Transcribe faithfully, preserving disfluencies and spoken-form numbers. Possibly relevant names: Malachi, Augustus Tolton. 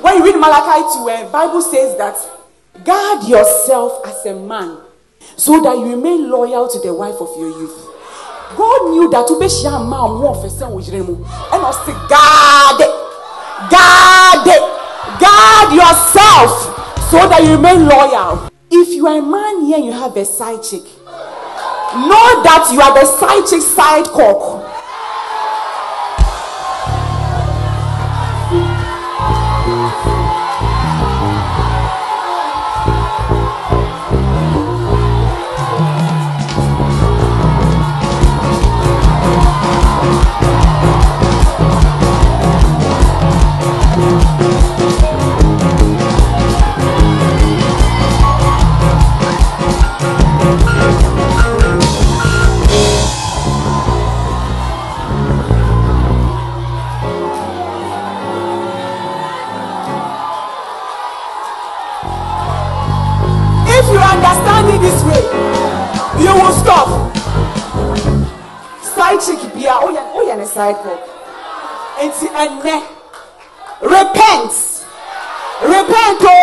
When you read Malachi two, where the Bible says that, guard yourself as a man, so that you remain loyal to the wife of your youth. God knew that to be a man, one person would remove. And I say, guard it, guard it, guard yourself, so that you remain loyal. If you are a man here and you have a side chick, know that you are the side chick side cock. Understanding this way, you will stop. Side chick be a oya oya ne side cock. Enti ene repent, repent.